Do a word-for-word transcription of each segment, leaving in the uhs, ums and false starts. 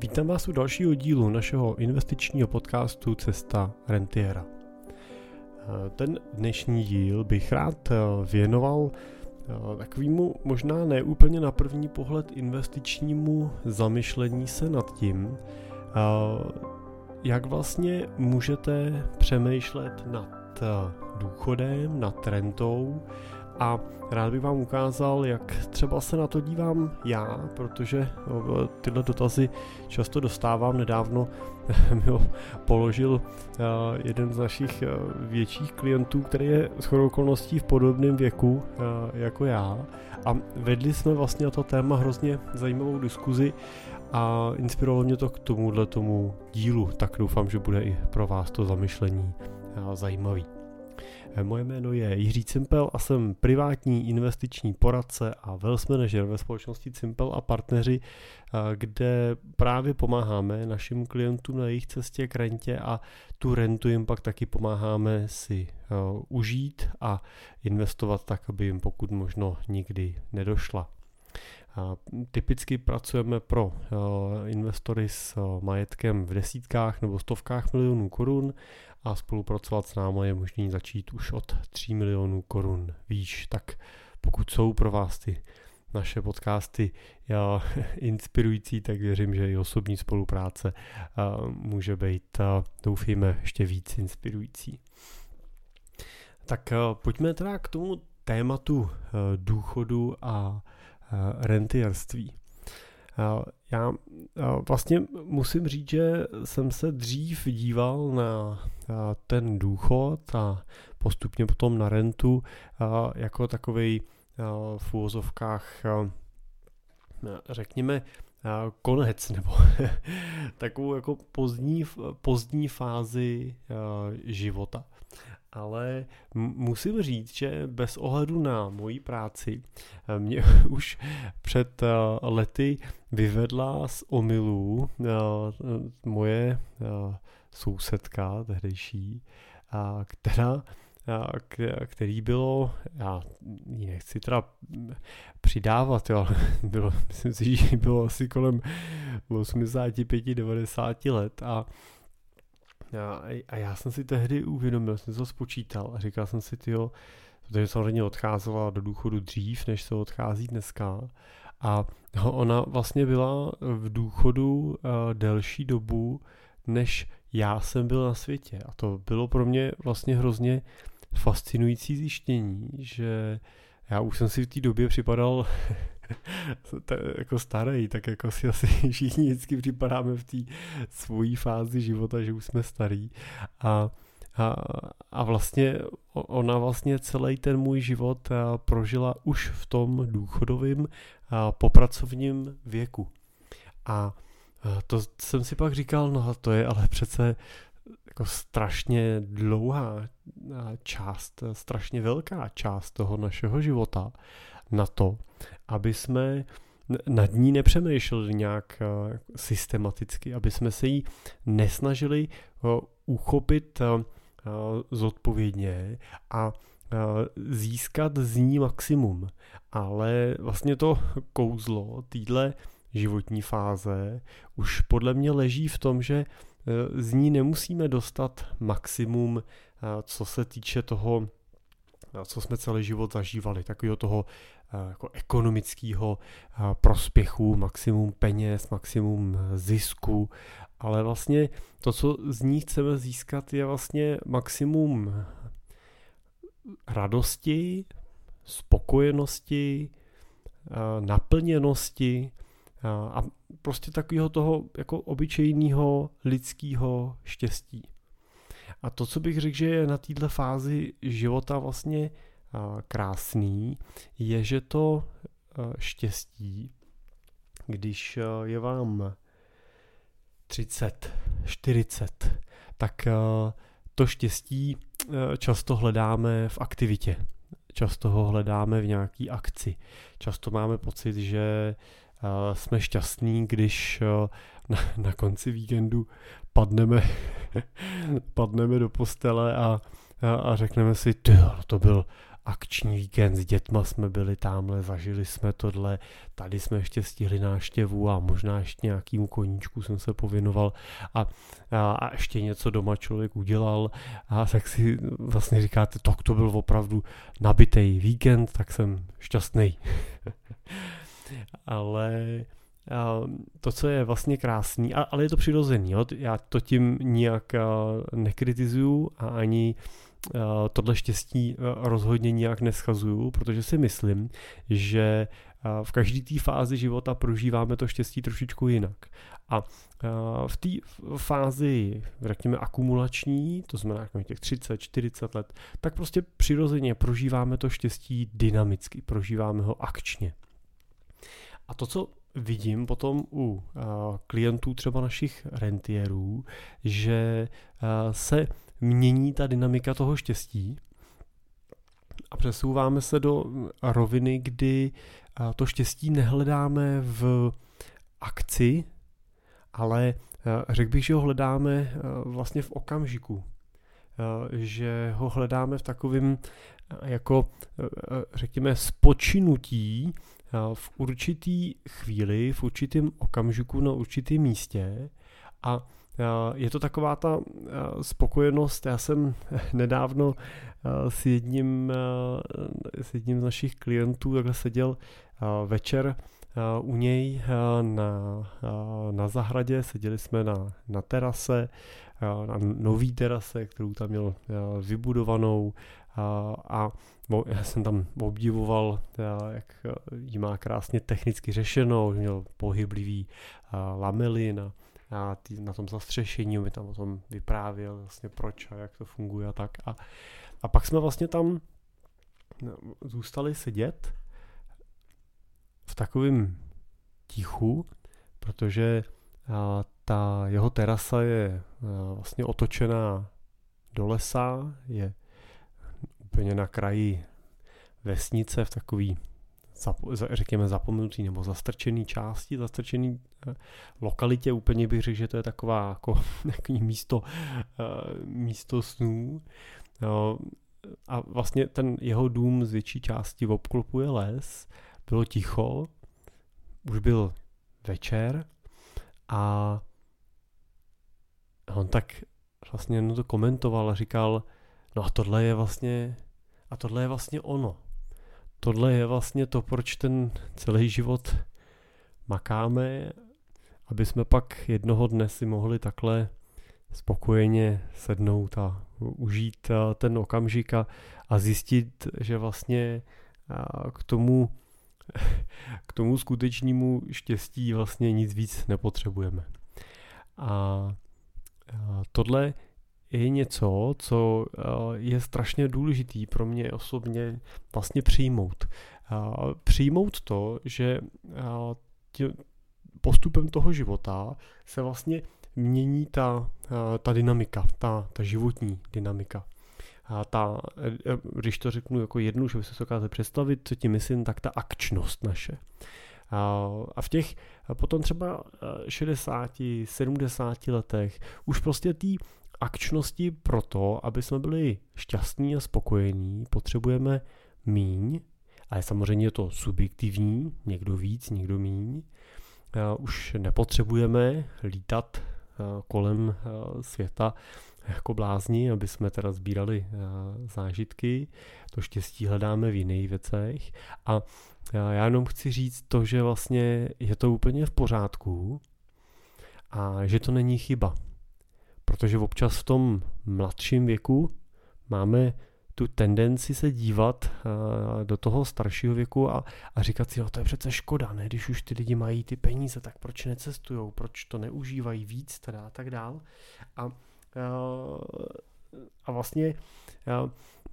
Vítám vás u dalšího dílu našeho investičního podcastu Cesta Rentiera. Ten dnešní díl bych rád věnoval takovému možná neúplně na první pohled investičnímu zamyšlení se nad tím, jak vlastně můžete přemýšlet nad důchodem, nad rentou, a rád bych vám ukázal, jak třeba se na to dívám já, protože tyhle dotazy často dostávám. Nedávno mi ho položil jeden z našich větších klientů, který je shodou okolností v podobném věku jako já, a vedli jsme vlastně na to téma hrozně zajímavou diskuzi a inspirovalo mě to k tomuhle tomu dílu, tak doufám, že bude i pro vás to zamyšlení zajímavý. Moje jméno je Jiří Cimpel a jsem privátní investiční poradce a wealth manager ve společnosti Cimpel a partneři, kde právě pomáháme našim klientům na jejich cestě k rentě a tu rentu jim pak taky pomáháme si užít a investovat tak, aby jim pokud možno nikdy nedošla. Typicky pracujeme pro investory s majetkem v desítkách nebo stovkách milionů korun a spolupracovat s námi je možné začít už od tří milionů korun výš. Tak pokud jsou pro vás ty naše podcasty inspirující, tak věřím, že i osobní spolupráce může být, doufejme, ještě víc inspirující. Tak pojďme teda k tomu tématu důchodu a rentierství. Já vlastně musím říct, že jsem se dřív díval na ten důchod a postupně potom na rentu jako takovej v úvozovkách, řekněme, konec nebo takovou jako pozdní, pozdní fázi života. Ale musím říct, že bez ohledu na moji práci mě už před lety vyvedla z omylů moje sousedka tehdejší, která, který bylo, já ji nechci teda přidávat, jo, bylo, myslím si, že bylo asi kolem osmdesáti pěti, devadesáti let a A já jsem si tehdy uvědomil, jsem to spočítal a říkal jsem si, tyjo, protože samozřejmě odcházela do důchodu dřív, než se odchází dneska. A ona vlastně byla v důchodu delší dobu, než já jsem byl na světě. A to bylo pro mě vlastně hrozně fascinující zjištění, že já už jsem si v té době připadal jako starý, tak jako si asi všichni vždycky připadáme v té svojí fázi života, že už jsme starý. A, a, a vlastně ona vlastně celý ten můj život prožila už v tom důchodovém popracovním věku. A to jsem si pak říkal, no a to je ale přece jako strašně dlouhá část, strašně velká část toho našeho života na to, aby jsme nad ní nepřemýšleli nějak systematicky, aby jsme se jí nesnažili uchopit zodpovědně a získat z ní maximum. Ale vlastně to kouzlo téhle životní fáze už podle mě leží v tom, že z ní nemusíme dostat maximum, co se týče toho, co jsme celý život zažívali, takového toho jako ekonomického prospěchu, maximum peněz, maximum zisku, ale vlastně to, co z ní chceme získat, je vlastně maximum radosti, spokojenosti, naplněnosti a prostě takového toho jako obyčejného lidského štěstí. A to, co bych řekl, že je na této fázi života vlastně krásný, je, že to štěstí, když je vám třicet, čtyřicet, tak to štěstí často hledáme v aktivitě, často ho hledáme v nějaký akci, často máme pocit, že jsme šťastní, když na, na konci víkendu padneme, padneme do postele a, a, a řekneme si, tyjo, to byl akční víkend s dětma jsme byli tamhle, zažili jsme tohle, tady jsme ještě stihli návštěvu a možná ještě nějakýmu koníčku jsem se pověnoval a, a, a ještě něco doma člověk udělal a tak si vlastně říkáte, tak to byl opravdu nabitej víkend, tak jsem šťastný. Ale to, co je vlastně krásný, ale je to přirozený, jo? Já to tím nijak nekritizuju a ani tohle štěstí rozhodně nijak neschazuju, protože si myslím, že v každé té fázi života prožíváme to štěstí trošičku jinak. A v té fázi, řekněme, akumulační, to znamená těch třicet čtyřicet let, tak prostě přirozeně prožíváme to štěstí dynamicky, prožíváme ho akčně. A to, co vidím potom u klientů třeba našich rentierů, že se mění ta dynamika toho štěstí a přesouváme se do roviny, kdy to štěstí nehledáme v akci, ale řekl bych, že ho hledáme vlastně v okamžiku. Že ho hledáme v takovém jako řekněme spočinutí v určitý chvíli, v určitém okamžiku, na určitém místě a je to taková ta spokojenost. Já jsem nedávno s jedním, s jedním z našich klientů takhle seděl večer u něj na, na zahradě, seděli jsme na, na terase, na nový terase, kterou tam měl vybudovanou a, a já jsem tam obdivoval, jak ji má krásně technicky řešenou, měl pohyblivý lamely na, na, tý, na tom zastřešení, mi tam o tom vyprávěl vlastně proč a jak to funguje a tak. A, a pak jsme vlastně tam zůstali sedět v takovém tichu, protože a, ta jeho terasa je a, vlastně otočená do lesa, je úplně na kraji vesnice v takový, zapo- řekněme, zapomenutý nebo zastrčený části, zastrčený eh, lokalitě. Úplně bych řekl, že to je taková jako takový místo, eh, místo snů. No, a vlastně ten jeho dům z větší části obklopuje les. Bylo ticho, už byl večer a on tak vlastně jenom to komentoval a říkal, no a tohle je vlastně, a tohle je vlastně ono. Tohle je vlastně to, proč ten celý život makáme, aby jsme pak jednoho dne si mohli takhle spokojeně sednout a užít ten okamžik a, a zjistit, že vlastně k tomu, k tomu skutečnému štěstí vlastně nic víc nepotřebujeme. A tohle je něco, co je strašně důležitý pro mě osobně vlastně přijmout. Přijmout to, že postupem toho života se vlastně mění ta, ta dynamika, ta, ta životní dynamika. A ta, když to řeknu jako jednu, že byste se dokázali představit, co tím myslím, tak ta akčnost naše. A v těch potom třeba šedesáti, sedmdesáti letech už prostě tý akčnosti proto, aby jsme byli šťastní a spokojení, potřebujeme míň, ale samozřejmě je to subjektivní, někdo víc, někdo míň. Už nepotřebujeme lítat kolem světa jako blázni, aby jsme teda sbírali zážitky, to štěstí hledáme v jiných věcech a já jenom chci říct to, že vlastně je to úplně v pořádku a že to není chyba. Protože občas v tom mladším věku máme tu tendenci se dívat do toho staršího věku a, a říkat si, no to je přece škoda, ne? Když už ty lidi mají ty peníze, tak proč necestujou, proč to neužívají víc teda a tak dál. A, a vlastně a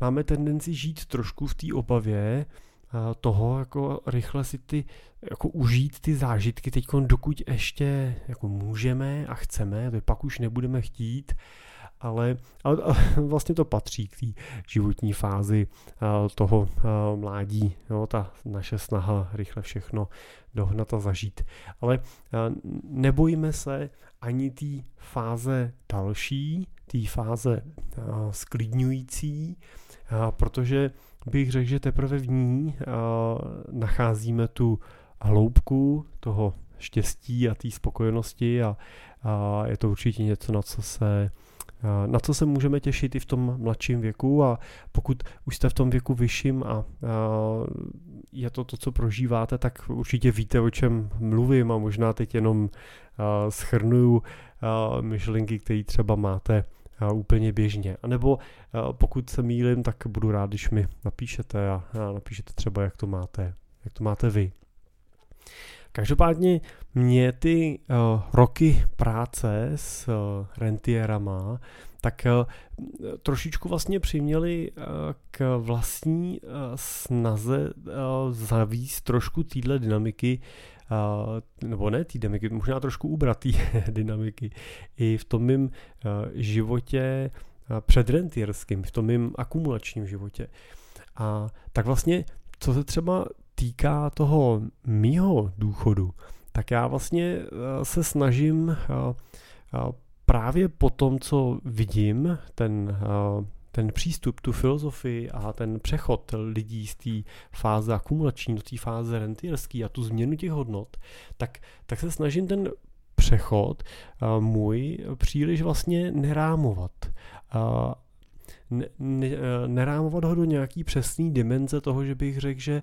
máme tendenci žít trošku v té obavě toho, jako rychle si ty, jako užít ty zážitky teď, dokud ještě jako můžeme a chceme, to pak už nebudeme chtít, ale, ale, ale vlastně to patří k té životní fázi toho mládí, jo, ta naše snaha rychle všechno dohnat a zažít. Ale nebojíme se ani té fáze další, té fáze sklidňující, protože bych řekl, že teprve v ní a, nacházíme tu hloubku toho štěstí a té spokojenosti a, a je to určitě něco, na co se na co se můžeme těšit i v tom mladším věku, a pokud už jste v tom věku vyšším a je to to, co prožíváte, tak určitě víte, o čem mluvím, a možná teď jenom shrnuju myšlenky, které třeba máte úplně běžně. A nebo pokud se mýlím, tak budu rád, když mi napíšete a napíšete třeba, jak to máte, jak to máte vy. Každopádně mě ty uh, roky práce s uh, rentierama tak uh, trošičku vlastně přiměly uh, k vlastní uh, snaze uh, zavíst trošku téhle dynamiky, uh, nebo ne té dynamiky, možná trošku ubratý dynamiky i v tom mým uh, životě uh, předrentierským, v tom mým akumulačním životě. A tak vlastně, co se třeba týká toho mýho důchodu, tak já vlastně se snažím právě po tom, co vidím, ten, ten přístup, tu filozofii a ten přechod lidí z té fáze akumulační do té fáze rentierské a tu změnu těch hodnot, tak, tak se snažím ten přechod můj příliš vlastně nerámovat. Ne, ne, nerámovat ho do nějaký přesný dimenze toho, že bych řekl, že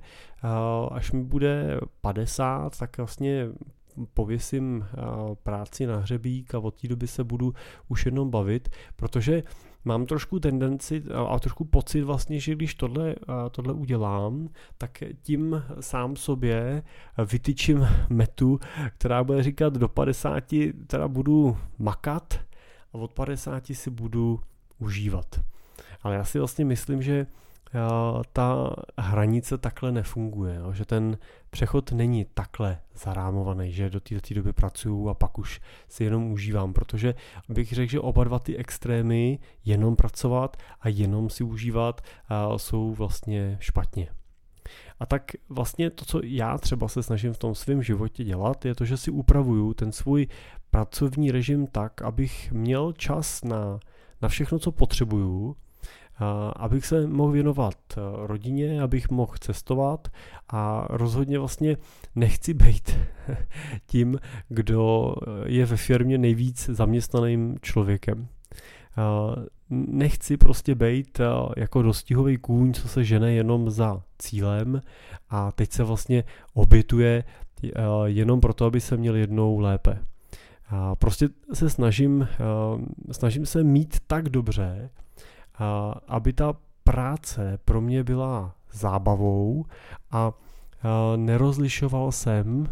až mi bude padesát, tak vlastně pověsím práci na hřebík a od té doby se budu už jenom bavit, protože mám trošku tendenci a trošku pocit vlastně, že když tohle, tohle udělám, tak tím sám sobě vytyčím metu, která bude říkat do padesáti teda budu makat a od padesáti si budu užívat. Ale já si vlastně myslím, že ta hranice takhle nefunguje, že ten přechod není takhle zarámovaný, že do té doby pracuju a pak už si jenom užívám, protože bych řekl, že oba dva ty extrémy, jenom pracovat a jenom si užívat, jsou vlastně špatně. A tak vlastně to, co já třeba se snažím v tom svém životě dělat, je to, že si upravuju ten svůj pracovní režim tak, abych měl čas na, na všechno, co potřebuju, abych se mohl věnovat rodině, abych mohl cestovat, a rozhodně vlastně nechci být tím, kdo je ve firmě nejvíc zaměstnaným člověkem. Nechci prostě být jako dostihový kůň, co se žene jenom za cílem a teď se vlastně obětuje jenom proto, aby se měl jednou lépe. Prostě se snažím, snažím se mít tak dobře, aby ta práce pro mě byla zábavou a nerozlišoval jsem,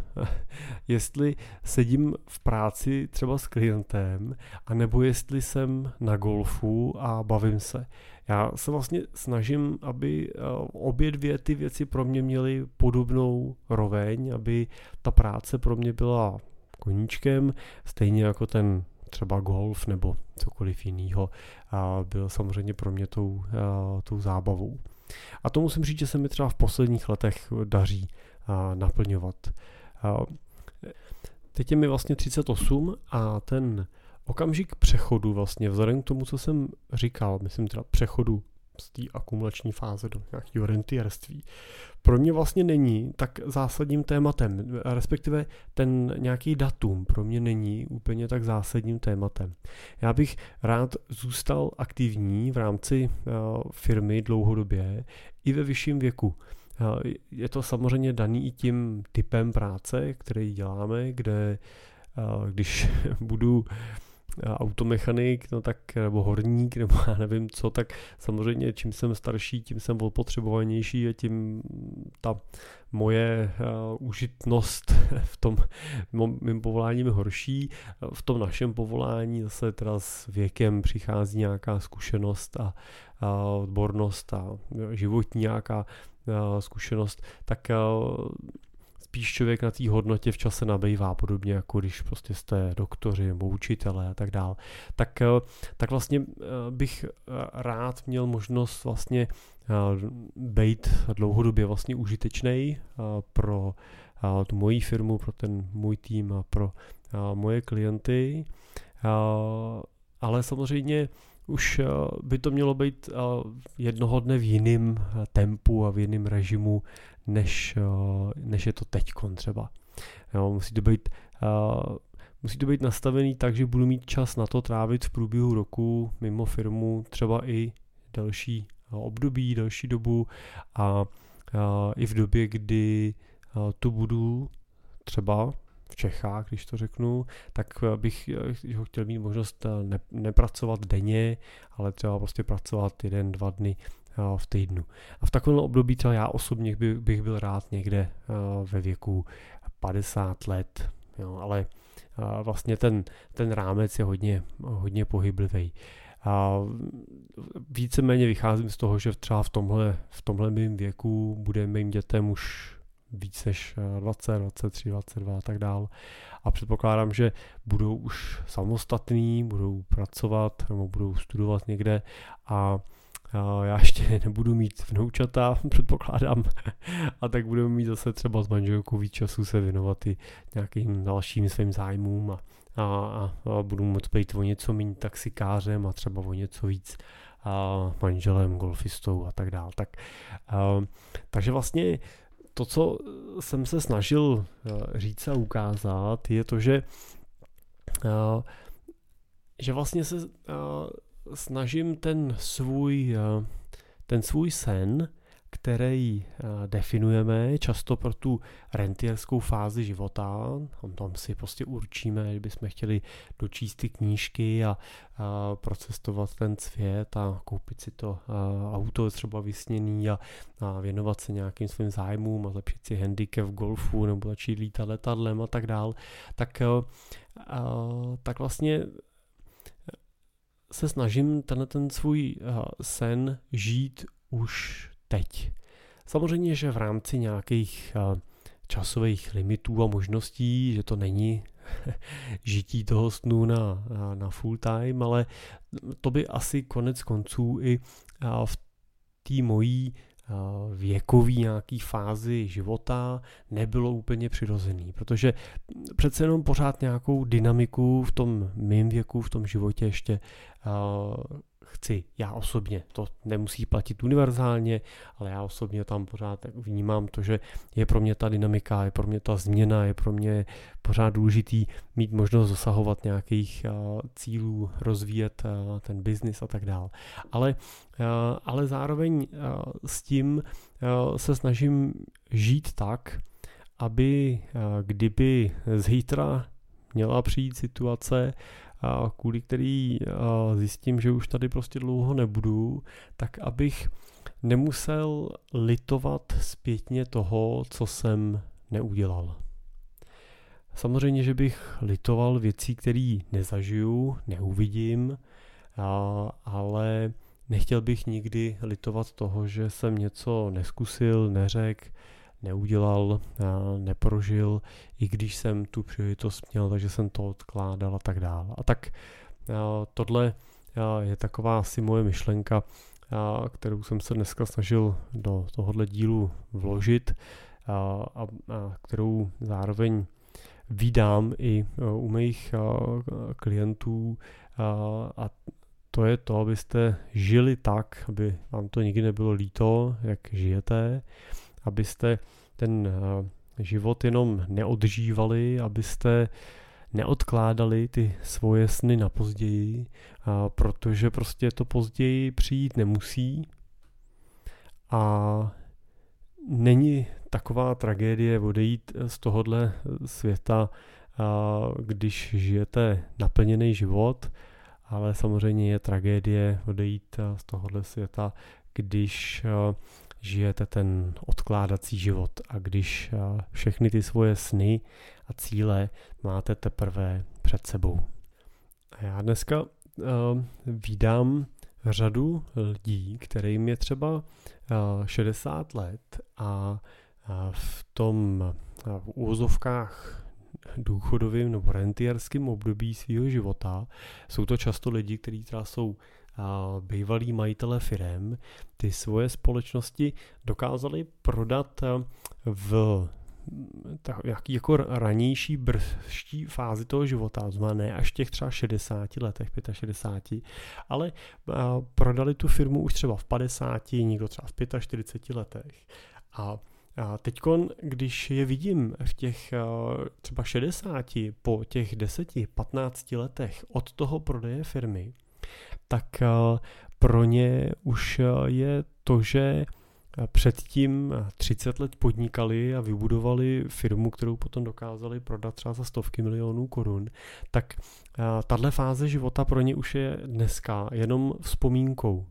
jestli sedím v práci třeba s klientem, anebo jestli jsem na golfu a bavím se. Já se vlastně snažím, aby obě dvě ty věci pro mě měly podobnou roveň, aby ta práce pro mě byla koníčkem, stejně jako ten třeba golf nebo cokoliv jiného byl samozřejmě pro mě tou, tou zábavou. A to musím říct, že se mi třeba v posledních letech daří naplňovat. Teď je mi vlastně třicet osm a ten okamžik přechodu vlastně, vzhledem k tomu, co jsem říkal, myslím teda přechodu z té akumulační fáze do nějakého rentierství, pro mě vlastně není tak zásadním tématem, respektive ten nějaký datum pro mě není úplně tak zásadním tématem. Já bych rád zůstal aktivní v rámci uh, firmy dlouhodobě i ve vyšším věku. Uh, je to samozřejmě daný i tím typem práce, který děláme, kde uh, když budu automechanik, no tak, nebo horník, nebo já nevím co, tak samozřejmě čím jsem starší, tím jsem opotřebovanější a tím ta moje uh, užitnost v tom mým povoláním je horší. V tom našem povolání zase teda s věkem přichází nějaká zkušenost a, a odbornost a životní nějaká a zkušenost, tak uh, spíš člověk na té hodnotě v čase nabývá, podobně jako když prostě jste doktoři nebo učitelé a tak dál. Tak, tak vlastně bych rád měl možnost vlastně být dlouhodobě vlastně užitečnej pro tu moji firmu, pro ten můj tým a pro moje klienty, ale samozřejmě už by to mělo být jednoho dne v jiném tempu a v jiném režimu, než, než je to teďkon třeba. Jo, musí to být, musí to být nastavený tak, že budu mít čas na to trávit v průběhu roku mimo firmu třeba i další období, další dobu a i v době, kdy tu budu třeba v Čechách, když to řeknu, tak bych ho chtěl mít možnost ne, nepracovat denně, ale třeba prostě pracovat jeden, dva dny v týdnu. A v takovém období třeba já osobně by, bych byl rád někde ve věku padesát let, jo, ale vlastně ten, ten rámec je hodně, hodně pohyblivý. A víceméně vycházím z toho, že třeba v tomhle, v tomhle mým věku bude mým dětem už víc než dvacet, dvacet tři, dvacet dva a tak dál. A předpokládám, že budou už samostatní, budou pracovat nebo budou studovat někde a já ještě nebudu mít vnoučata, předpokládám, a tak budeme mít zase třeba s manželkou víc času se věnovat i nějakým dalším svým zájmům a, a, a budu moct být o něco méně taxikářem a třeba o něco víc a manželem, golfistou a tak dál. Tak, a, takže vlastně to, co jsem se snažil říct a ukázat, je to, že, že vlastně se snažím ten svůj, ten svůj sen, který definujeme často pro tu rentierskou fázi života. Tam si prostě určíme, že bychom chtěli dočíst ty knížky a, a procestovat ten svět a koupit si to auto třeba vysněný a, a věnovat se nějakým svým zájmům a zlepšit si handicap v golfu nebo začít lítat letadlem a tak dál. Tak, a, tak vlastně se snažím tenhle ten svůj sen žít už teď. Samozřejmě, že v rámci nějakých časových limitů a možností, že to není žití toho snu na, na full time, ale to by asi konec konců i v té mojí věkový nějaký fázi života nebylo úplně přirozený, protože přece jenom pořád nějakou dynamiku v tom mým věku, v tom životě ještě chci, já osobně, to nemusí platit univerzálně, ale já osobně tam pořád vnímám to, že je pro mě ta dynamika, je pro mě ta změna, je pro mě pořád důležitý mít možnost dosahovat nějakých uh, cílů, rozvíjet uh, ten biznis a tak dál. Ale, uh, ale zároveň uh, s tím uh, se snažím žít tak, aby uh, kdyby zítra měla přijít situace, kvůli který zjistím, že už tady prostě dlouho nebudu, tak abych nemusel litovat zpětně toho, co jsem neudělal. Samozřejmě, že bych litoval věcí, které nezažiju, neuvidím, ale nechtěl bych nikdy litovat toho, že jsem něco neskusil, neřekl, neudělal, neprožil, i když jsem tu příležitost měl, takže jsem to odkládal a tak dále. A tak tohle je taková asi moje myšlenka, kterou jsem se dneska snažil do tohohle dílu vložit a kterou zároveň vídám i u mých klientů, a to je to, abyste žili tak, aby vám to nikdy nebylo líto, jak žijete, abyste ten život jenom neodžívali, abyste neodkládali ty svoje sny na později, protože prostě to později přijít nemusí a není taková tragédie odejít z tohohle světa, když žijete naplněný život, ale samozřejmě je tragédie odejít z tohohle světa, když žijete ten odkládací život a když všechny ty svoje sny a cíle máte teprve před sebou. A já dneska uh, vídám řadu lidí, kterým je třeba uh, šedesát let a uh, v tom uh, v úvozovkách důchodovým nebo rentierským období svého života. Jsou to často lidi, kteří třeba jsou a bývalí majitelé firem, ty svoje společnosti dokázali prodat v tak, jak, jako ranější brzší fázi toho života, to znamená ne až těch třeba šedesáti letech, šedesáti pěti, ale a, prodali tu firmu už třeba v padesáti, někdo třeba v čtyřiceti pěti letech. A A teďkon, když je vidím v těch třeba šedesáti po těch deseti, patnácti letech od toho prodeje firmy, tak pro ně už je to, že předtím třicet let podnikali a vybudovali firmu, kterou potom dokázali prodat třeba za stovky milionů korun, tak tahle fáze života pro ně už je dneska jenom vzpomínkou.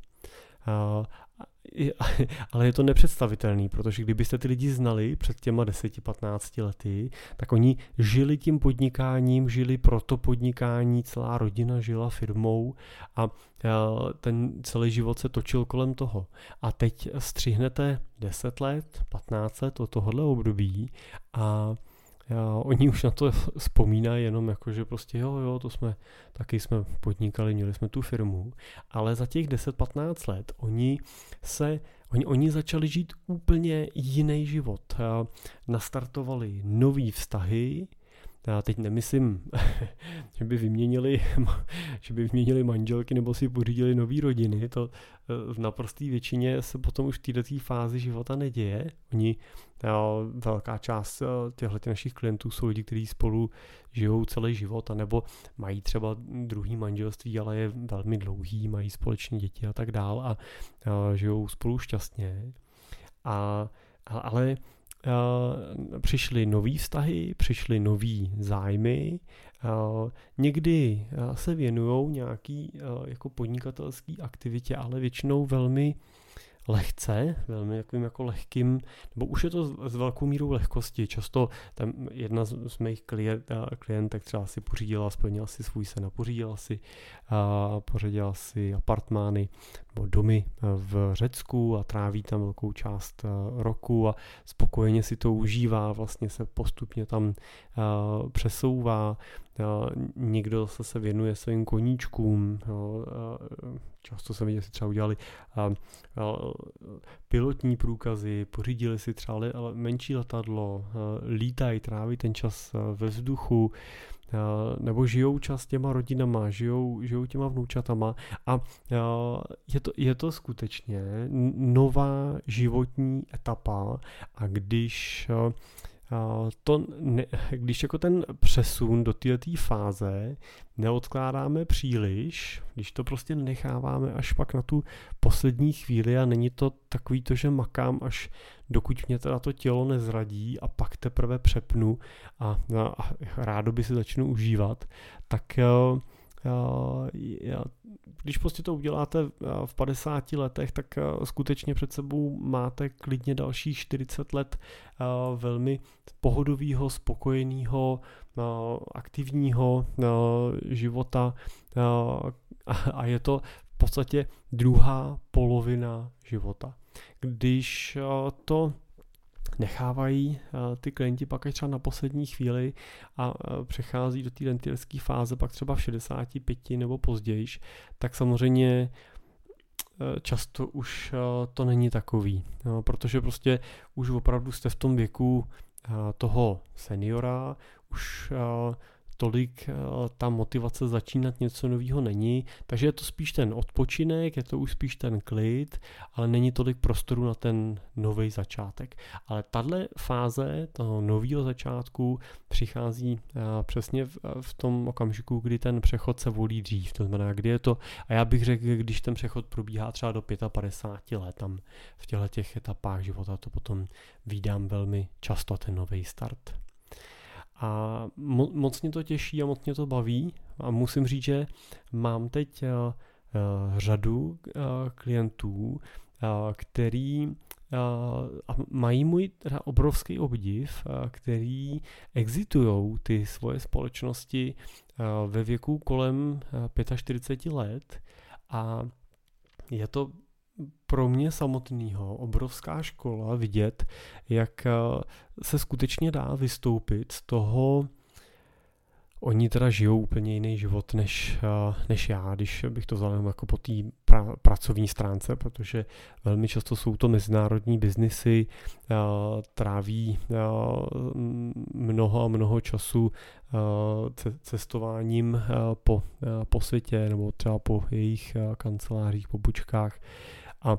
Ale je to nepředstavitelný, protože kdybyste ty lidi znali před těma deseti patnácti lety, tak oni žili tím podnikáním, žili pro to podnikání, celá rodina žila firmou a ten celý život se točil kolem toho. A teď střihnete deset let, patnáct let od tohohle období a oni už na to vzpomínají jenom jako, že prostě jo, jo, to jsme taky jsme podnikali, měli jsme tu firmu, ale za těch deset patnáct let oni se, oni, oni začali žít úplně jiný život. Nastartovali nový vztahy. Já teď nemyslím, že by vyměnili, že by vyměnili manželky nebo si pořídili nový rodiny. To v naprosté většině se potom už v této fázi života neděje. Oni, velká část těchto našich klientů jsou lidi, kteří spolu žijou celý život, anebo mají třeba druhý manželství, ale je velmi dlouhý, mají společné děti a tak dál a žijou spolu šťastně. A, ale... Uh, přišly nový vztahy, přišly nový zájmy, uh, někdy uh, se věnujou nějaký uh, jako podnikatelský aktivitě, ale většinou velmi lehce, velmi takovým jako lehkým, nebo už je to s, s velkou mírou lehkosti, často tam jedna z, z mých klient, uh, klientek třeba si pořídila, splnila si svůj sen a pořídila si, uh, pořídila si apartmány nebo domy v Řecku a tráví tam velkou část uh, roku a spokojeně si to užívá, vlastně se postupně tam uh, přesouvá. Uh, někdo zase se věnuje svým koníčkům, jo, uh, často jsem viděl, že si třeba udělali uh, uh, pilotní průkazy, pořídili si třeba le, menší letadlo, uh, lítají, tráví ten čas uh, ve vzduchu, uh, nebo žijou čas těma rodinama, žijou, žijou těma vnoučatama a uh, je, to, je to skutečně nová životní etapa a když... Uh, To ne, když jako ten přesun do této fáze neodkládáme příliš, když to prostě necháváme až pak na tu poslední chvíli a není to takový to, že makám až dokud mě teda to tělo nezradí a pak teprve přepnu a, a, a rádo by si začnu užívat, tak uh, když prostě to uděláte v padesáti letech, tak skutečně před sebou máte klidně dalších čtyřicet let velmi pohodového, spokojeného, aktivního života a je to v podstatě druhá polovina života. Když to nechávají ty klienti pak až třeba na poslední chvíli a přechází do té rentierské fáze pak třeba v šedesáti pěti nebo později, tak samozřejmě často už to není takový, protože prostě už opravdu jste v tom věku toho seniora, už tolik ta motivace začínat něco nového není, takže je to spíš ten odpočinek, je to už spíš ten klid, ale není tolik prostoru na ten nový začátek. Ale tato fáze toho nového začátku přichází přesně v, v tom okamžiku, kdy ten přechod se volí dřív, to znamená, kdy je to, a já bych řekl, když ten přechod probíhá třeba do padesát pět let, tam v těchto těch etapách života to potom vídám velmi často, ten nový start. A mo- moc mě to těší a moc mě to baví a musím říct, že mám teď uh, uh, řadu uh, klientů, uh, který uh, mají můj teda obrovský obdiv, uh, který exitujou ty svoje společnosti uh, ve věku kolem uh, čtyřiceti pěti let a je to pro mě samotného obrovská škola vidět, jak se skutečně dá vystoupit z toho Oni teda žijou úplně jiný život než, než já, když bych to vzal jenom jako po té pra, pracovní stránce, protože velmi často jsou to mezinárodní biznisy, tráví mnoho a mnoho času cestováním po, po světě nebo třeba po jejich kancelářích, pobočkách. A, a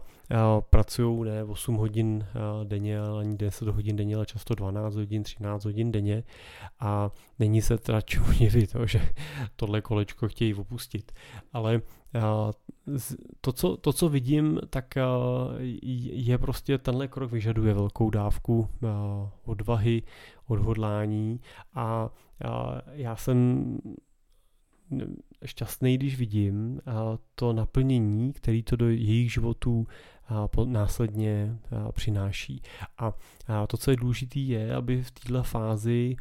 pracují ne osm hodin a, denně, ale ani deset hodin denně, ale často dvanáct hodin, třináct hodin denně a není se teda čemu divit, že tohle kolečko chtějí opustit. Ale a, to, co, to, co vidím, tak a, je prostě tenhle krok vyžaduje velkou dávku a, odvahy, odhodlání a, a já jsem šťastný, když vidím to naplnění, který to do jejich životů následně přináší. A to, co je důležité, je, aby v této fázi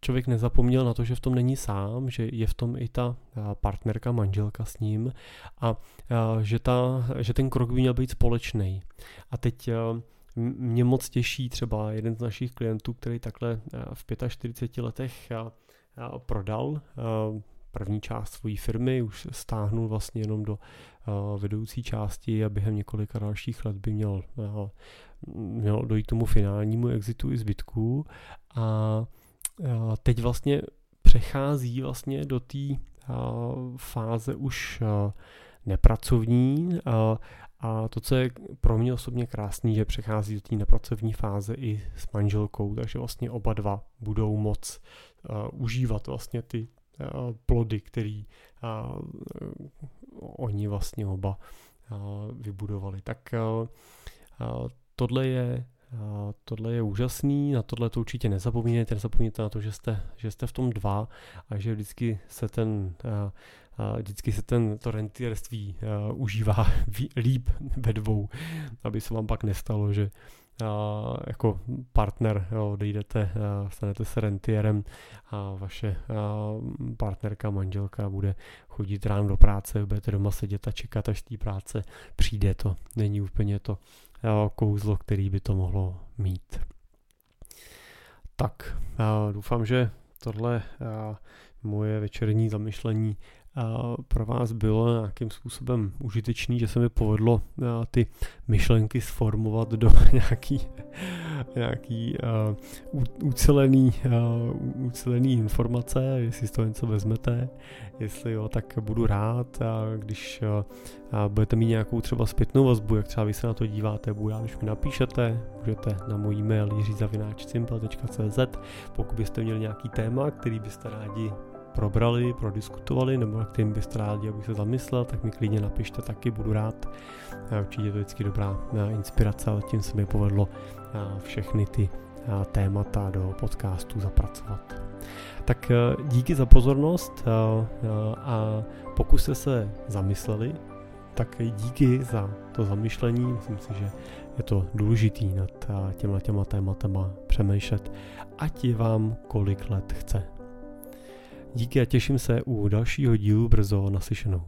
člověk nezapomněl na to, že v tom není sám, že je v tom i ta partnerka, manželka s ním a že, ta, že ten krok by měl být společný. A teď mě moc těší třeba jeden z našich klientů, který takhle v čtyřiceti pěti letech prodal první část své firmy, už stáhnul vlastně jenom do vedoucí části a během několika dalších let by měl, měl dojít k tomu finálnímu exitu i zbytku. A teď vlastně přechází vlastně do té fáze už nepracovní a, a to, co je pro mě osobně krásný, že přechází do té nepracovní fáze i s manželkou, takže vlastně oba dva budou moc Uh, užívat vlastně ty uh, plody, který uh, oni vlastně oba uh, vybudovali. Tak uh, uh, tohle je uh, tohle je úžasný, na tohle to určitě nezapomínejte, nezapomínejte na to, že jste, že jste v tom dva a že vždycky se ten uh, Vždycky se ten, to rentierství uh, užívá ví, líp ve dvou, aby se vám pak nestalo, že uh, jako partner jo, odejdete, uh, stanete se rentierem a vaše uh, partnerka, manželka bude chodit ráno do práce, budete doma sedět a čekat, až z té práce přijde. To není úplně to uh, kouzlo, který by to mohlo mít. Tak, uh, doufám, že tohle uh, moje večerní zamyšlení pro vás bylo nějakým způsobem užitečný, že se mi povedlo ty myšlenky sformovat do nějaký, nějaký uh, ucelený, uh, ucelený informace, jestli z toho něco vezmete, jestli jo, tak budu rád, a když uh, budete mít nějakou třeba zpětnou vazbu, jak třeba vy se na to díváte, budu rád, když mi napíšete, můžete na můj e-mail jiří zavináč cimpel tečka cé zet, pokud byste měli nějaký téma, který byste rádi probrali, prodiskutovali, nebo jak tím byste rádi, abych se zamyslel, tak mi klidně napište taky, budu rád. Určitě je to vždycky dobrá inspirace, ale tím se mi povedlo všechny ty témata do podcastu zapracovat. Tak díky za pozornost a pokud jste se zamysleli, tak díky za to zamyšlení. Myslím si, že je to důležitý nad těma, těma tématama přemýšlet, ať je vám kolik let chce. Díky a těším se u dalšího dílu brzo naslyšenou.